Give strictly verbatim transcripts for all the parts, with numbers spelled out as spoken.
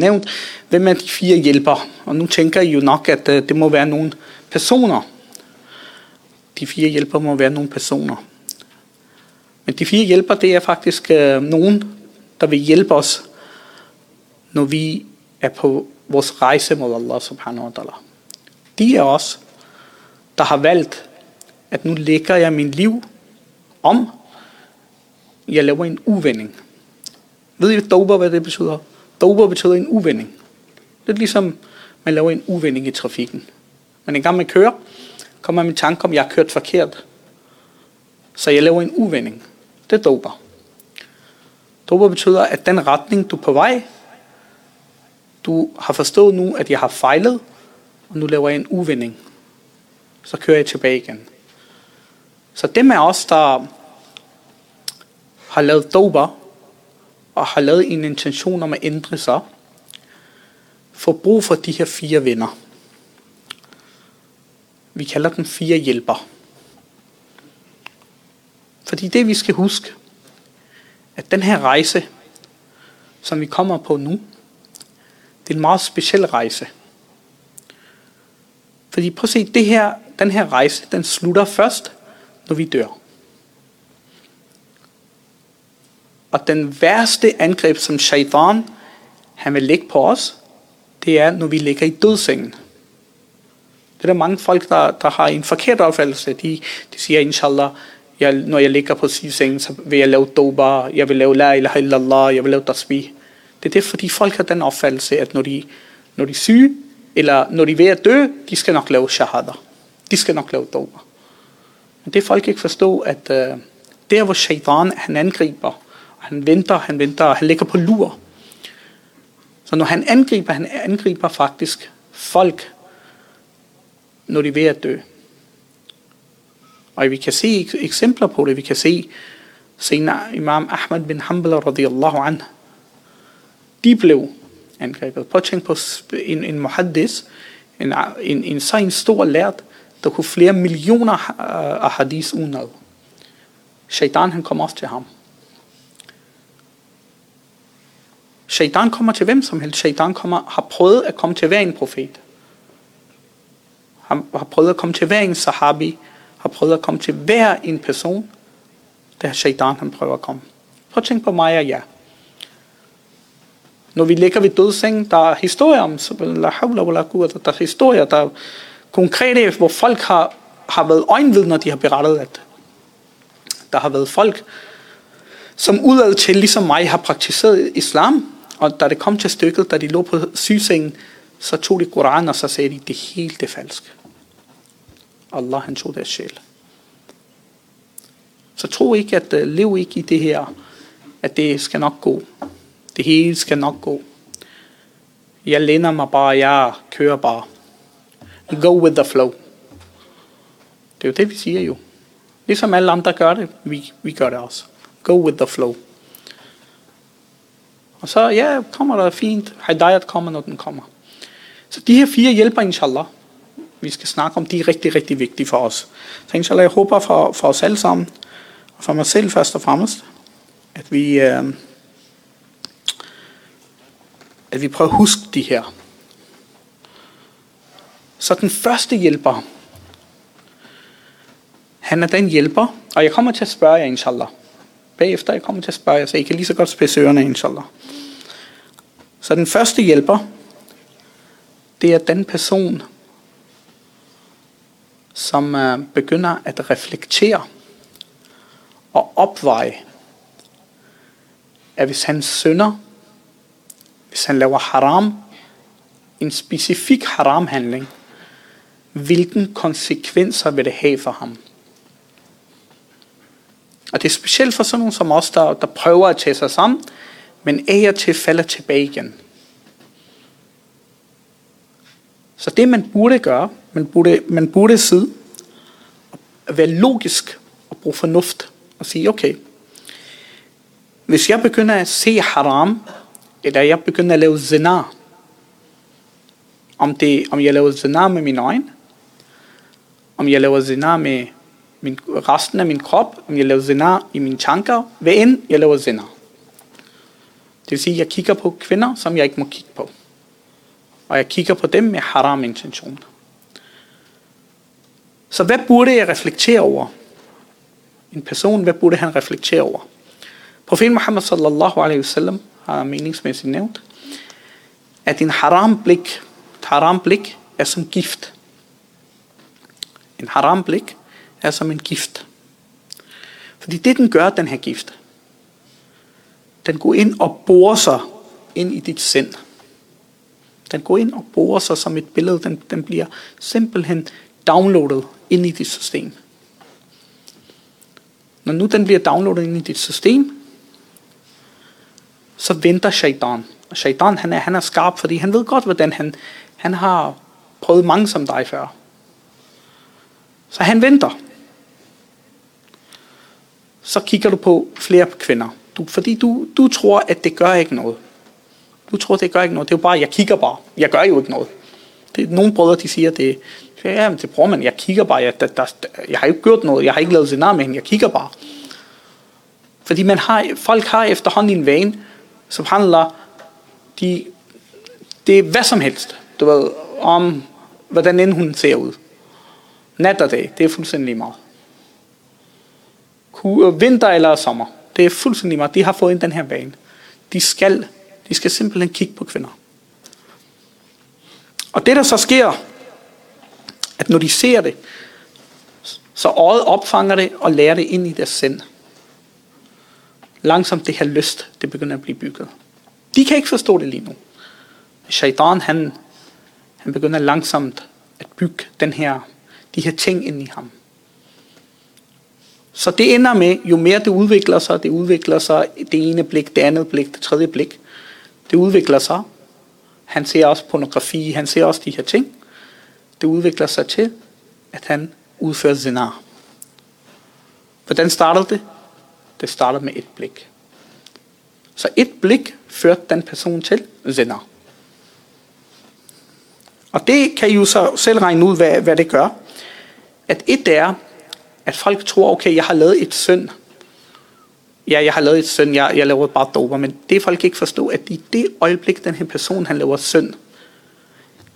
nævnt, hvem er de fire hjælpere? Og nu tænker I jo nok, at det må være nogle personer. De fire hjælpere må være nogle personer. Men de fire hjælpere, det er faktisk øh, nogen, der vil hjælpe os, når vi er på vores rejse mod Allah subhanahu wa ta'ala. De er os, der har valgt, at nu lægger jeg min liv om. Jeg laver en uvending. Ved I tauba, hvad det betyder? Tauba betyder en uvending. Det er ligesom, man laver en uvending i trafikken. Men en gang man kører, kommer man i tanke om, jeg har kørt forkert. Så jeg laver en uvending. Det er tauba. Tauba betyder, at den retning, du er på vej, du har forstået nu, at jeg har fejlet, og nu laver jeg en uvending. Så kører jeg tilbage igen. Så dem af os, der har lavet tauba, og har lavet en intention om at ændre sig, får brug for de her fire venner. Vi kalder dem fire hjælpere. Fordi det vi skal huske, at den her rejse, som vi kommer på nu, det er en meget speciel rejse. Fordi prøv at se, det her, den her rejse, den slutter først, når vi dør. Og den værste angreb, som Shaytan, han vil lægge på os, det er, når vi ligger i dødsengen. Det er der mange folk, der, der har en forkert opfattelse. De, de siger, inshallah, jeg, når jeg ligger på sengen, så vil jeg lave tauba, jeg vil lave la ilaha illallah, jeg vil lave tasbih. Det er det, fordi folk har den opfattelse, at når de, når de er syge, eller når de er ved at dø, de skal nok lave shahada. De skal nok lave tauba. Men det folk ikke forstår, at uh, der hvor Shaytan, han angriber, han venter, han venter, han ligger på lur. Så når han angriber, han angriber faktisk folk, når de er ved at dø. Og vi kan se eksempler på det. Vi kan se senere Imam Ahmad bin Hanbal radiyallahu anhu. De blev angrebet. Prøv at tænke på en, en muhaddis, en, en, en så en stor lært, der kunne flere millioner af hadis udenad. Shaitan, han kom også til ham. Shaitan kommer til hvem som helst. Shaitan kommer, har prøvet at komme til hver en profet. Han har prøvet at komme til hver en sahabi. Har prøvet at komme til hver en person. Det er Shaitan, han prøver at komme. Prøv at tænke på mig og jer. Når vi ligger ved dødsengen, der er historier om, der er historier, der er konkrete, hvor folk har, har været øjenvidner, de har berettet, at der har været folk, som udad til, ligesom mig, har praktiseret islam, og da det kom til stykket, da de lå på sygesengen, så tog de Koran, og så sagde de, det hele er falsk. Allah, han tog deres sjæl. Så tro ikke, at uh, lev ikke i det her, at det skal nok gå. Det hele skal nok gå. Jeg læner mig bare, jeg kører bare. Go with the flow. Det er jo det, vi siger jo. Ligesom alle andre gør det, vi, vi gør det også. Go with the flow. Og så, ja, kommer der fint. Hidayat kommer, når den kommer. Så de her fire hjælper, inshallah, vi skal snakke om, de er rigtig, rigtig vigtige for os. Så inshallah, jeg håber for, for os alle sammen, og for mig selv først og fremmest, at vi, øh, at vi prøver at huske de her. Så den første hjælper, han er den hjælper, og jeg kommer til at spørge jer, inshallah. Bagefter jeg kommer til at spørge jer, så I kan lige så godt spidse ørerne, inshallah. Så den første hjælper, det er den person, som øh, begynder at reflektere og opveje, at hvis han synder, hvis han laver haram, en specifik haramhandling, hvilken konsekvenser vil det have for ham? Og det er specielt for sådan nogle som os, der, der prøver at tage sig sammen, men af og til falder tilbage igen. Så det man burde gøre, man burde, man burde sidde og være logisk og bruge fornuft og sige, okay, hvis jeg begynder at se haram, eller jeg begynder at lave zina, om, det, om jeg laver zina med mine øjne, om jeg laver zina med Min, resten af min krop, om jeg laver zina i mine tanker, hvad end jeg laver zina. Det vil sige, at jeg kigger på kvinder, som jeg ikke må kigge på. Og jeg kigger på dem med haram intentioner. Så hvad burde jeg reflektere over? En person, hvad burde han reflektere over? Profeten Muhammad sallallahu alaihi wasallam har meningsmæssigt nævnt, at en haram blik, et haram blik er som gift. En haram blik er som en gift. Fordi det den gør, den her gift, den går ind og borer sig ind i dit sind. Den går ind og borer sig som et billede. Den, den bliver simpelthen downloadet ind i dit system. Når nu den bliver downloadet ind i dit system, så venter Shaytan. Og Shaytan, han er, han er skarp, fordi han ved godt, hvordan han, han har prøvet mange som dig før. Så han venter. Så kigger du på flere kvinder. Du, fordi du, du tror, at det gør ikke noget. Du tror, det gør ikke noget. Det er jo bare, jeg kigger bare. Jeg gør jo ikke noget. Det, nogle brødre, de siger, det, ja, det bruger man. Jeg kigger bare. Jeg, der, der, jeg har ikke gjort noget. Jeg har ikke lavet scenarie med hende. Jeg kigger bare. Fordi man har, folk har efterhånden en vane, som handler, de, det er hvad som helst. Du ved, om hvordan end hun ser ud. Nat og dag, det er fuldstændig meget. Vinter eller sommer, det er fuldstændig meget. De har fået ind den her vane. De skal, de skal simpelthen kigge på kvinder. Og det der så sker, at når de ser det, så øjet opfanger det og lærer det ind i deres sind. Langsomt det her lyst, det begynder at blive bygget. De kan ikke forstå det lige nu. Shaitan, han, han begynder langsomt at bygge den her, de her ting ind i ham. Så det ender med, jo mere det udvikler sig, det udvikler sig, det ene blik, det andet blik, det tredje blik, det udvikler sig. Han ser også pornografi, han ser også de her ting. Det udvikler sig til, at han udfører zinar. Hvordan startede det? Det startede med et blik. Så et blik førte den person til zinar. Og det kan I jo så selv regne ud, hvad, hvad det gør. At et er, at folk tror, okay, jeg har lavet et synd. Ja, jeg har lavet et synd, jeg, jeg laver bare dober, men det folk ikke forstår, at i det øjeblik, den her person, han laver synd,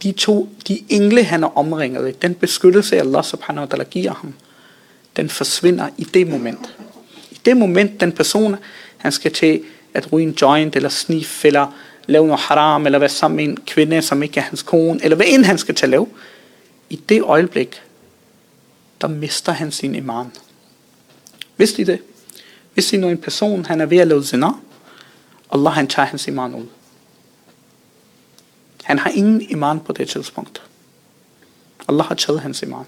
de to, de engle, han er omringet af, den beskyttelse, Allah subhanahu wa ta'ala giver ham, den forsvinder i det moment. I det moment, den person, han skal til at ryge en joint, eller sniffe, eller lave noget haram, eller være sammen med en kvinde, som ikke er hans kone, eller hvad end han skal til at lave, i det øjeblik, der mister han sin iman. Vidste I det? Vidste I, når en person, han er ved at lave zinar, Allah, han tager hans iman ud. Han har ingen iman på det tidspunkt. Allah har taget hans iman.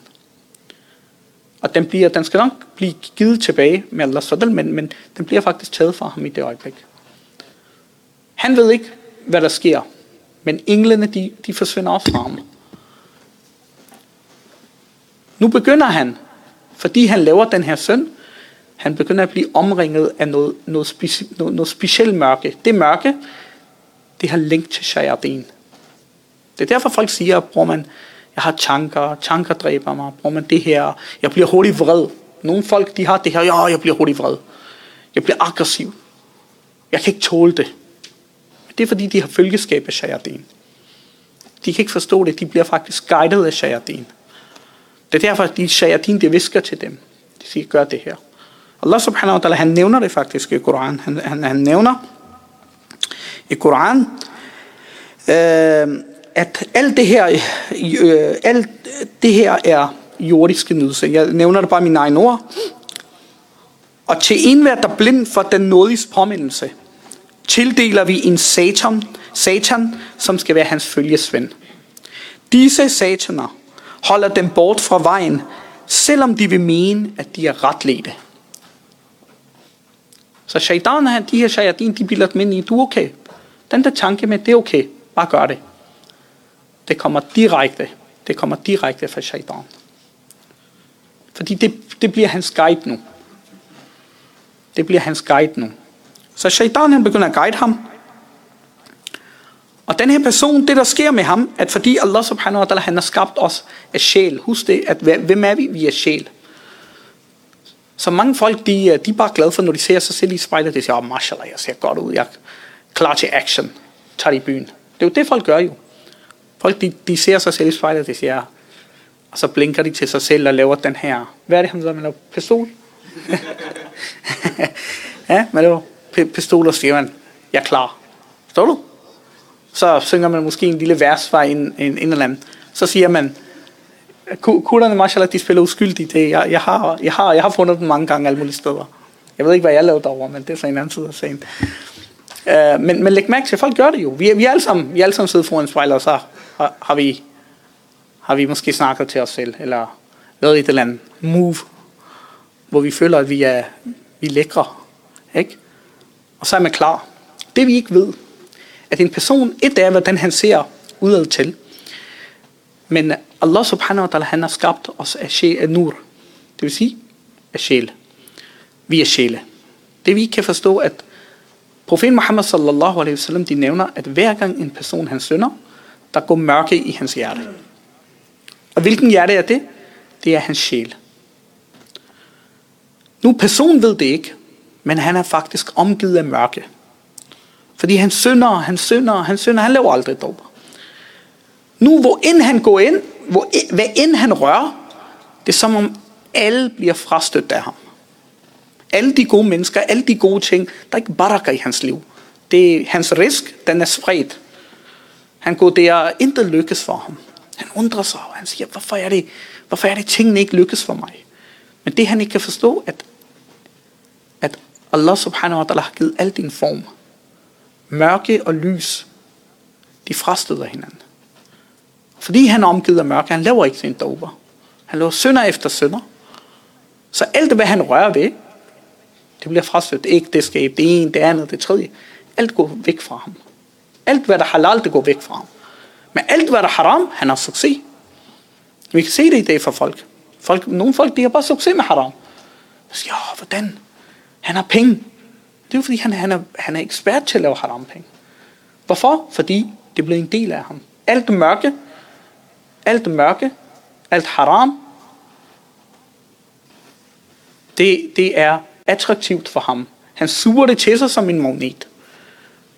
Og den, bliver, den skal nok blive givet tilbage med Allahs fadl, men, men den bliver faktisk taget fra ham i det øjeblik. Han ved ikke, hvad der sker, men englene, de, de forsvinder også fra ham. Nu begynder han, fordi han laver den her synd, han begynder at blive omringet af noget, noget, speci, noget, noget specielt mørke. Det mørke, det har link til shayatin. Det er derfor folk siger, bror man, jeg har tanker, tanker dræber mig, bror man det her, jeg bliver hurtigt vred. Nogle folk, de har det her, ja, jeg bliver hurtigt vred. Jeg bliver aggressiv. Jeg kan ikke tåle det. Men det er fordi, de har følgeskab af shayatin. De kan ikke forstå det, de bliver faktisk guidet af shayatin. Det er derfor, at de shayatin, de visker til dem. De siger, gør det her. Allah subhanahu wa ta'ala, han nævner det faktisk i Koran. Han, han, han nævner i Koran, øh, at alt det her, øh, alt det her er jordiske nydelse. Jeg nævner det bare mine egne ord. Og til enhver, der er blind for den nådiges påmindelse, tildeler vi en satan, satan, som skal være hans følgesvend. Disse sataner holder dem bort fra vejen, selvom de vil mene, at de er retledte. Så shaitan her, de her shayatin, de bilder dem ind i, du er okay. Den der tanke med, det er okay. Bare gør det. Det kommer direkte. Det kommer direkte fra shaitan. Fordi det, det bliver hans guide nu. Det bliver hans guide nu. Så shaitan, han begynder at guide ham. Og den her person, det der sker med ham, at fordi Allah subhanahu wa ta'ala, han har skabt os af sjæl. Husk det, at hvem er vi? Vi er sjæl. Så mange folk, de, de er bare glade for, når de ser sig selv i spejlet, de siger, oh, mashallah, jeg ser godt ud, jeg, klar til action, tager de i byen. Det er jo det, folk gør jo. Folk, de, de ser sig selv i spejlet, de siger, og så blinker de til sig selv og laver den her, hvad er det, han så man laver? Pistol? Ja, man laver pistol og siger man, jeg er klar. Står du? Så synger man måske en lille vers fra en, en, en eller anden. Så siger man, kuglerne, mashallah, de spiller uskyldigt. Jeg, jeg, har, jeg, har, jeg har fundet dem mange gange alle mulige steder. Jeg ved ikke, hvad jeg lavede derovre, men det er så en anden side af sagen. Uh, men, men læg mærke til, folk gør det jo. Vi er, vi er alle sammen, vi er alle sammen sidder foran spejlet, og så har, har, vi, har vi måske snakket til os selv, eller lavet et eller andet move, hvor vi føler, at vi er, vi er lækre. Ikke? Og så er man klar. Det vi ikke ved, at en person, et er, hvordan han ser udad til, men Allah subhanahu wa ta'ala, han har skabt os af sjæl af nur. Det vil sige, af sjæl. Vi er sjæle. Det vi ikke kan forstå, at profeten Muhammad sallallahu alaihi wasallam, de nævner, at hver gang en person han synder, der går mørke i hans hjerte. Og hvilken hjerte er det? Det er hans sjæl. Nu, personen ved det ikke, men han er faktisk omgivet af mørke. Fordi han synder, han synder, han synder, han laver aldrig dåber. Nu, hvor end han går ind, hvor, hvad end han rører, det er som om alle bliver frastødt af ham. Alle de gode mennesker, alle de gode ting, der er ikke baraka i hans liv. Det er hans risk, den er spredt. Han går der, og intet lykkes for ham. Han undrer sig, og han siger, hvorfor er det, hvorfor er det tingene ikke lykkes for mig? Men det han ikke kan forstå, at, at Allah subhanahu wa ta'ala har givet al din form. Mørke og lys, de frastøder hinanden. Fordi han er omgivet af mørke, han laver ikke sin dober. Han laver synder efter synder. Så alt det, hvad han rører ved, det bliver frastødt. Ægteskab, det ene, det andet, det tredje. Alt går væk fra ham. Alt, hvad der er halal, det går væk fra ham. Men alt, hvad der er haram, han har succes. Vi kan se det i dag for folk. folk nogle folk, de har bare succes med haram. Man siger, ja, hvordan? Han har penge. Det er jo fordi, han, han, er, han er ekspert til at lave haram-penge. Hvorfor? Fordi det blev en del af ham. Alt det mørke, alt det mørke, alt haram, det, det er attraktivt for ham. Han suger det til sig som en magnet.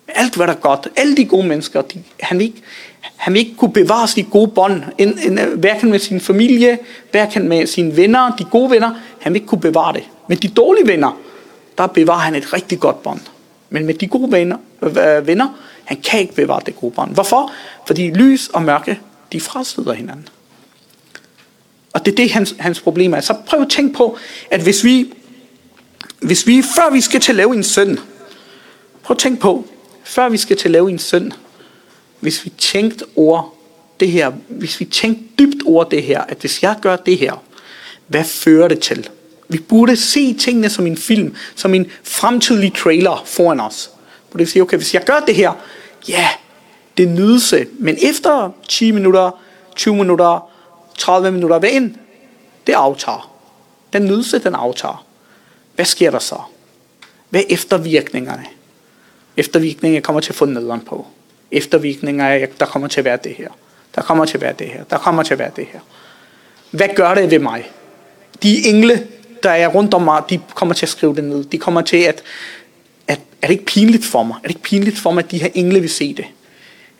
Alt hvad der er godt, alle de gode mennesker, de, han, vil ikke, han vil ikke kunne bevare sine gode bånd, en, en, hverken med sin familie, hverken med sine venner, de gode venner, han vil ikke kunne bevare det. Men de dårlige venner, der bevarer han et rigtig godt bånd. Men med de gode venner, øh, venner han kan ikke bevare det gode bånd. Hvorfor? Fordi lys og mørke, de frastøder hinanden. Og det er det, hans, hans problem er. Så prøv at tænke på, at hvis vi, hvis vi, før vi skal til at lave en synd, prøv at tænke på, før vi skal til at lave en synd, hvis vi tænkte over det her, hvis vi tænkte dybt over det her, at hvis jeg gør det her, hvad fører det til? Vi burde se tingene som en film, som en fremtidig trailer foran os. Det vil sige, okay, hvis jeg gør det her, ja, yeah, det er nydelse, men efter ti minutter, tyve minutter, tredive minutter, hvad end, det aftager. Den nydelse, den aftager. Hvad sker der så? Hvad er eftervirkningerne? Eftervirkninger, jeg kommer til at få nederen på. Eftervirkninger, der kommer til at være det her. Der kommer til at være det her. Der kommer til at være det her. Hvad gør det ved mig? De engle, der er rundt om mig, de kommer til at skrive det ned. De kommer til at, at er det ikke pinligt for mig? Er det ikke pinligt for mig, at de her engle vil se det?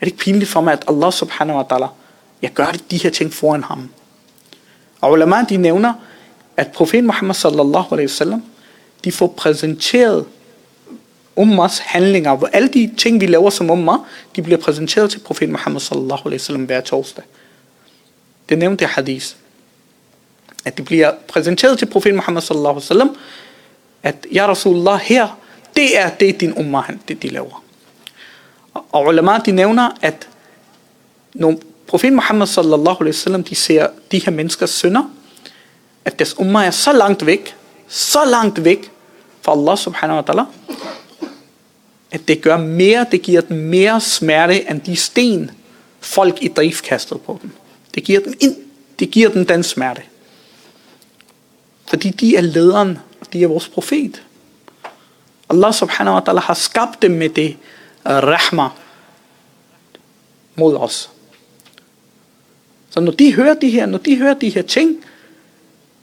Er det ikke pinligt for mig, at Allah subhanahu wa ta'ala, jeg gør de her ting foran ham? Og ulama, de nævner, at profeten Muhammad sallallahu alaihi wasallam, de får præsenteret ummas handlinger, hvor alle de ting, vi laver som umma, de bliver præsenteret til profeten Muhammad sallallahu alaihi wasallam hver torsdag. Det nævnte i hadith, at de bliver præsenteret til profeten Muhammad sallallahu alaihi wasallam, at ja Rasulullah, her, det er det, din umma, det de laver. Og ulama, de nævner, at når profeten Muhammad sallallahu alaihi wasallam, de ser de her menneskers synder, at deres umma er så langt væk, så langt væk fra Allah subhanahu wa ta'ala, at det gør mere, det giver dem mere smerte, end de sten, folk i drif kastede på dem. Det giver dem, ind, det giver dem den smerte. Fordi de er lederen, og de er vores profet. Allah subhanahu wa ta'ala har skabt dem med det rahma mod os. Så når de hører de her, når de hører de her ting,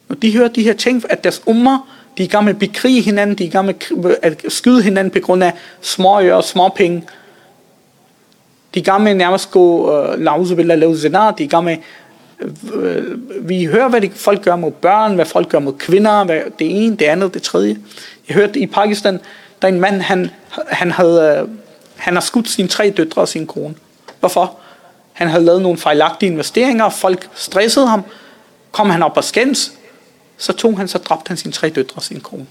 når de hører de her ting, at deres umma De er i gang med at bekrige hinanden, de er i gang med at skyde hinanden på grund af småøger og småpenge. De er i gang med nærmest gå uh, lauze eller lave zenar, de er i gang med, uh, vi hører hvad de, folk gør mod børn, hvad folk gør mod kvinder, hvad det ene, det andet, det tredje. Jeg hørte i Pakistan, der er en mand, han, han, havde, uh, han har skudt sine tre døtre og sin kone. Hvorfor? Han havde lavet nogle fejlagtige investeringer, folk stressede ham, kom han op og skændes, så tog han, så dræbte han sine tre døtre og sin kone.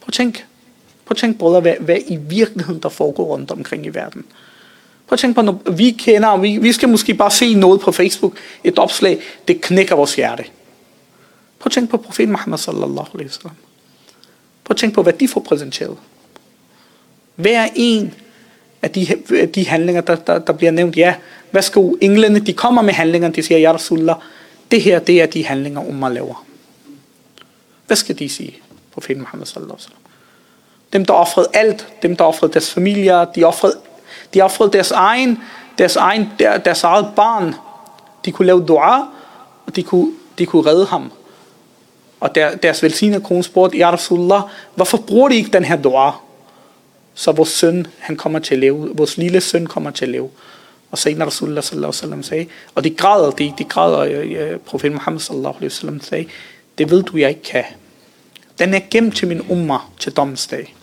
Prøv at tænk. Prøv at tænk, brødre, hvad, hvad i virkeligheden der foregår rundt omkring i verden. Prøv at tænk på, når vi kender, vi, vi skal måske bare se noget på Facebook, et opslag, det knækker vores hjerte. Prøv at tænk på profeten Muhammad sallallahu alaihi wasallam. Prøv at tænk på, hvad de får præsenteret. Hver en af de, de handlinger, der, der, der bliver nævnt, ja, hvad skal englene, de kommer med handlingerne, de siger, ja Rasulullah, det her, det er de handlinger, Ummah laver. Hvad skal de sige? Profeten Muhammad sallallahu alaihi wasallam. Dem, der offrede alt, dem, der offrede deres familier, de offrede, de offrede deres egen, deres egen, deres eget barn. De kunne lave dua, og de kunne, de kunne redde ham. Og der, deres velsignede kone spurgte, ja Rasulullah, hvorfor bruger de ikke den her dua? Så vores søn, han kommer til at leve, vores lille søn kommer til at leve. Og senere Rasulullah sallallahu alaihi wasallam sagde, og de græder, de, de græder, profeten Muhammad sallallahu alaihi wasallam sagde, det ved du, jeg ikke kan. Den er gemt til min ummah til domsdag.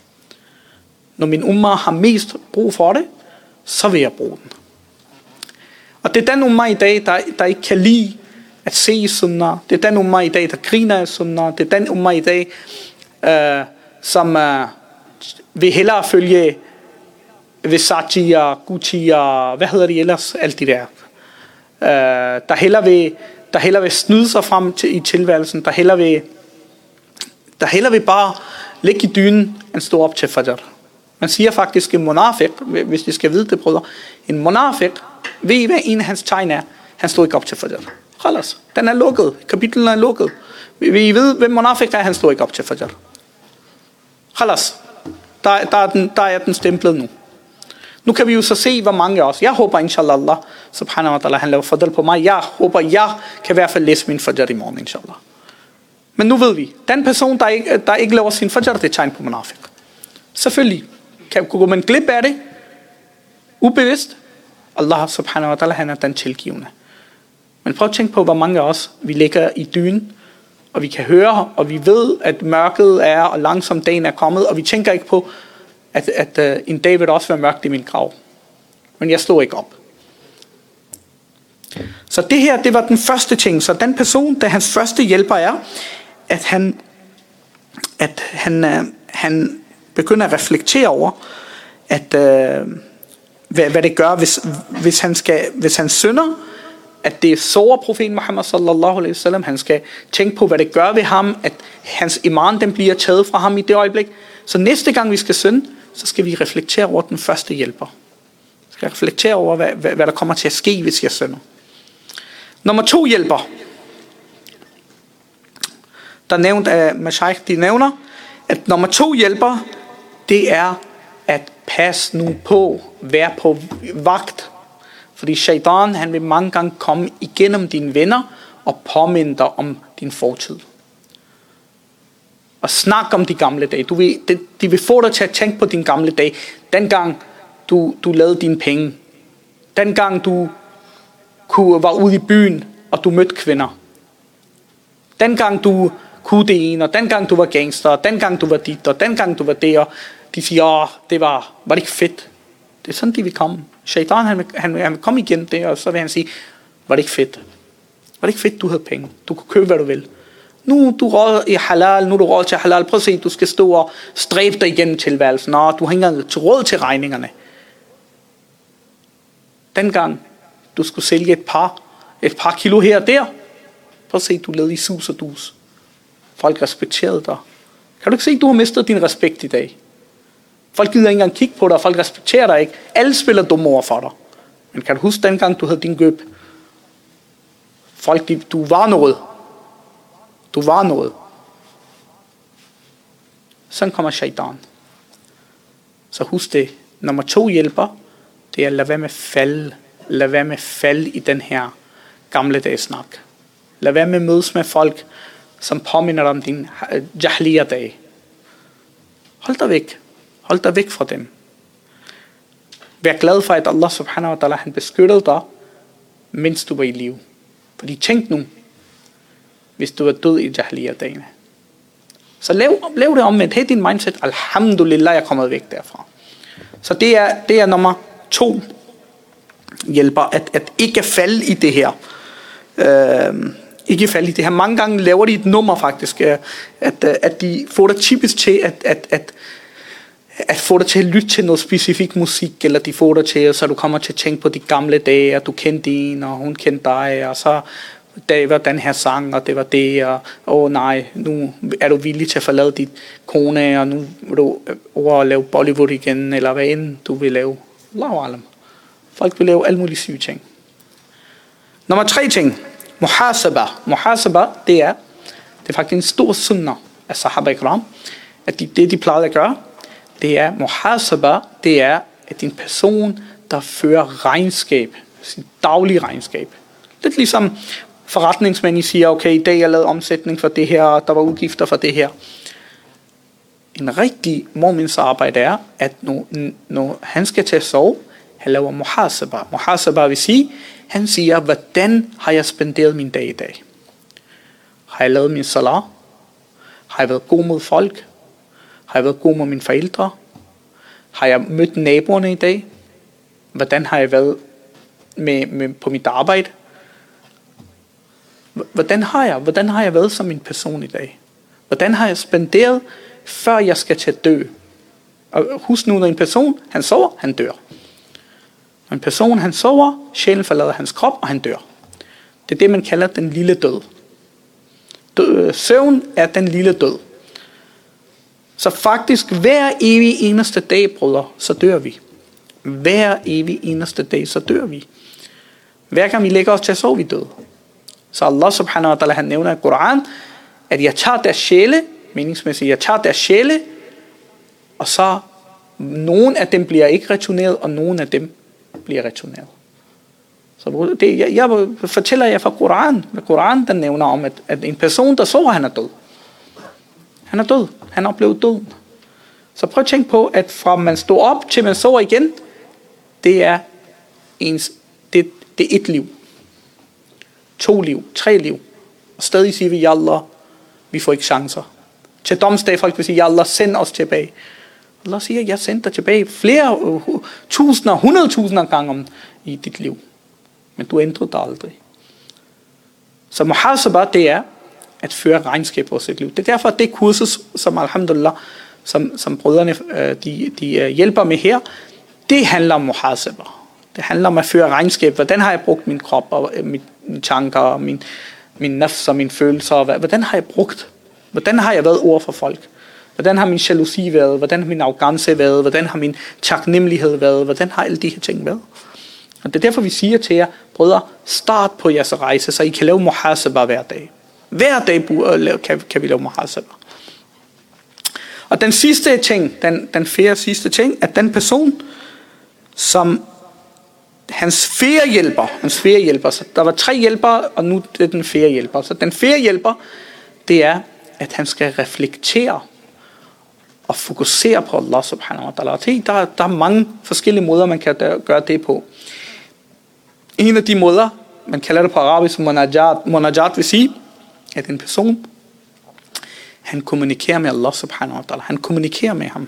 Når min ummah har mest brug for det, så vil jeg bruge den. Og det er den ummah i dag, der, der ikke kan lide at se sunnah. Det er den ummah i dag, der griner af sunnah. Det er den ummah i dag, øh, som øh, vil hellere følge Versace og Gucci og hvad hedder de ellers, alt de der. Øh, der hellere vil, der hellere vil snyde sig frem til, i tilværelsen. Der hellere vil, der hellere vil bare ligge i dynen end stå op til fajr. Man siger faktisk en monafik, hvis de skal vide det, brødre. En monafik, ved I hvad en af hans tegn er? Han stod ikke op til fajr. Khalas, den er lukket. Kapitlen er lukket. Vil I vide, hvem monafik er? Han stod ikke op til fajr. Khalas, der, der, er den, der er den stemplet nu. Nu kan vi jo så se, hvor mange af os. Jeg håber, inshallah, Allah, subhanahu wa ta'ala, han laver fadl på mig. Jeg håber, jeg kan i hvert fald læse min fajr i morgen, inshallah. Men nu ved vi, den person, der ikke, der ikke laver sin fajr, det er tegn på monafik. Selvfølgelig. Kan man glip af det? Ubevidst? Allah subhanahu wa ta'ala, han er den tilgivende. Men prøv at tænke på, hvor mange af os, vi ligger i dynen, og vi kan høre, og vi ved, at mørket er, og langsomt dagen er kommet, og vi tænker ikke på, at, at uh, en dag vil der også være mørkt i min grav. Men jeg slår ikke op. Så det her, det var den første ting. Så den person, der hans første hjælper er, at han, at han, uh, han begynder at reflektere over, at, øh, hvad, hvad det gør, hvis, hvis, han skal, hvis han synder, at det sårer profeten Muhammad sallallahu alaihi wasallam. Han skal tænke på, hvad det gør ved ham, at hans iman den bliver taget fra ham i det øjeblik. Så næste gang vi skal synde, så skal vi reflektere over den første hjælper. Vi skal reflektere over, hvad, hvad, hvad der kommer til at ske, hvis jeg synder. Nummer to hjælper, der nævnt af Mashaykh, de nævner, at nummer to hjælper, det er at passe nu på, være på vagt. Fordi Shaytan, han vil mange gange komme igennem dine venner og påminde dig om din fortid. Og snak om de gamle dage. Du vil, de, de vil få dig til at tænke på dine gamle dage. Dengang du, du lavede dine penge. Dengang du kunne, var ude i byen, og du mødte kvinder. Dengang du kunne det ene, og dengang du var gangster, og dengang du var dit, og dengang du var det, og de siger, åh, det var, var det ikke fedt? Det er sådan, de vil komme. Shaitan, han vil, han vil, han vil komme igen der, og så vil han sige, var det ikke fedt? Var det ikke fedt, du havde penge? Du kunne købe, hvad du vil. Nu du råd i halal, nu du råd til halal. Prøv at se, du skal stå og stræbe dig igennem tilværelsen. Nå, du har ikke engang råd til regningerne. Dengang du skulle sælge et par, et par kilo her og der, prøv at se, du led i sus og dus. Folk respekterede dig. Kan du ikke se, at du har mistet din respekt i dag? Folk gider ikke engang kigge på dig, folk respekterer dig ikke. Alle spiller dumme over for dig. Men kan du huske dengang, du havde din gøb? Folk, de, du var noget. Du var noget. Sådan kommer Shaitan. Så husk det. Nummer to hjælper, det er at lade være med falde. Lad være med falde i den her gamle dags snak. Lad være med mødes med folk, som påminder om din jahliya-dag. Hold dig væk. Hold dig væk fra dem. Vær glad for, at Allah subhanahu wa ta'ala, han beskyttede dig, mens du var i live. Fordi tænk nu, hvis du var død i jahliya-dagene. Så lav, lav det omvendt. Hæt din mindset. Alhamdulillah, jeg er kommet væk derfra. Så det er, det er nummer to. Hjælper at, at ikke falde i det her. Øh, ikke falde i det her. Mange gange laver de et nummer faktisk. At, at, at de får dig typisk til at, at, at, at få dig til at lytte til noget specifik musik. Eller de får dig til, så du kommer til at tænke på de gamle dage. Og du kendte en, og hun kendte dig. Og så... det var den her sang, og det var det, og åh oh nej, nu er du villig til at forlade dit kone, og nu vil du over at lave Bollywood igen, eller hvad end du vil lave. Allahu alam. Folk vil lave alle mulige syge ting. Nummer tre ting. Muhasaba. Muhasaba, det er, det er faktisk en stor sunnah af sahaba ikram, at de, det de plejede at gøre, det er, muhasaba, det er, at en person, der fører regnskab, sit daglige regnskab. Lidt ligesom forretningsmænd siger, okay, i dag jeg lavede omsætning for det her, og der var udgifter for det her. En rigtig mu'mins arbejde er, at når, når han skal til at sove, han laver muhasaba. Muhasaba vil sige, han siger, hvordan har jeg spenderet min dag i dag? Har jeg lavet min salat? Har jeg været god mod folk? Har jeg været god mod mine forældre? Har jeg mødt naboerne i dag? Hvordan har jeg været med, med, på mit arbejde? Hvordan har jeg? Hvordan har jeg været som en person i dag? Hvordan har jeg spenderet, før jeg skal til at dø? Og husk nu, når en person, han sover, han dør. Når en person, han sover, sjælen forlader hans krop, og han dør. Det er det, man kalder den lille død. Dø- Søvn er den lille død. Så faktisk, hver evig eneste dag, brødre, så dør vi. Hver evig eneste dag, så dør vi. Hver gang vi lægger os til at sove, vi døde. Så Allah subhanahu wa ta'ala, han nævner i Koran, at jeg tager deres sjæle, meningsmæssigt, jeg tager deres sjæle, og så nogen af dem bliver ikke returneret, og nogen af dem bliver returneret. Så det, jeg, jeg fortæller jer fra Koran, hvad Koran den nævner om, at, at en person, der sover, han er død. Han er død. Han oplever døden. Så prøv at tænke på, at fra man står op, til man sover igen, det er, ens, det, det er et liv. To liv, tre liv. Og stadig siger vi, ja Allah, vi får ikke chancer. Til domsdag folk vil sige, ja Allah, send os tilbage. Allah siger, jeg sender dig tilbage flere uh, tusinder, hundredtusinder gange om i dit liv. Men du ændrede dig aldrig. Så muhasaba, det er at føre regnskab på sit liv. Det er derfor, det kursus, som alhamdulillah, som, som brødrene de, de hjælper med her, det handler om muhasaba. Det handler om at føre regnskab. Hvordan har jeg brugt min krop og mit mine tanker, min, min nafs og mine følelser, hvordan har jeg brugt, hvordan har jeg været ord for folk, hvordan har min jalousi været, hvordan har min arrogance været, hvordan har min taknemmelighed været, hvordan har alle de her ting været. Og det er derfor vi siger til jer, brødre, start på jeres rejse, så I kan lave muhasaba hver dag. Hver dag kan, kan vi lave muhasaba. Og den sidste ting, den, den fjerde sidste ting, at den person, som hans fjerde hjælper, hans fjerde hjælper, så der var tre hjælpere, og nu er den fjerde hjælper. Så den fjerde hjælper, det er, at han skal reflektere og fokusere på Allah subhanahu wa ta'ala. Der, der er mange forskellige måder, man kan gøre det på. En af de måder, man kalder det på arabisk monajat, monajat vil sige, at en person, han kommunikerer med Allah subhanahu wa ta'ala. Han kommunikerer med ham.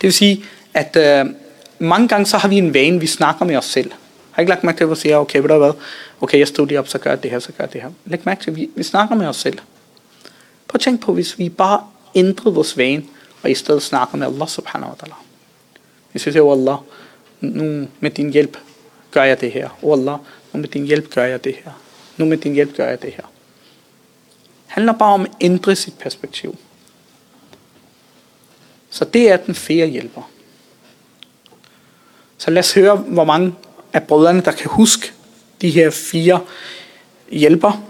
Det vil sige, at øh, mange gange så har vi en vane, vi snakker med os selv. Har ikke lagt mærke til, at vi siger, okay, ved du hvad? Okay, jeg stod lige op, så gør jeg det her, så gør jeg det her. Læg mærke til, vi, vi snakker med os selv. Prøv at tænke på, hvis vi bare ændrede vores vane, og i stedet snakker med Allah subhanahu wa ta'ala. Hvis vi siger, oh Allah, nu med din hjælp gør jeg det her. Oh Allah, nu med din hjælp gør jeg det her. Nu med din hjælp gør jeg det her. Det handler bare om at ændre sit perspektiv. Så det er den fjerde hjælper. Så lad os høre, hvor mange af brødrene, der kan huske de her fire hjælper,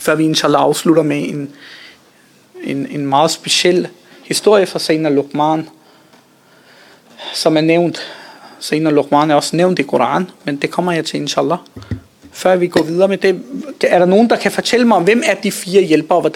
før vi inshallah afslutter med en, en, en meget speciel historie fra Sayyidina Luqman, som er nævnt. Sayyidina Luqman er også nævnt i Koran, men det kommer jeg til inshallah. før vi går videre med det, er der nogen, der kan fortælle mig om, hvem er de fire hjælpere, og hvordan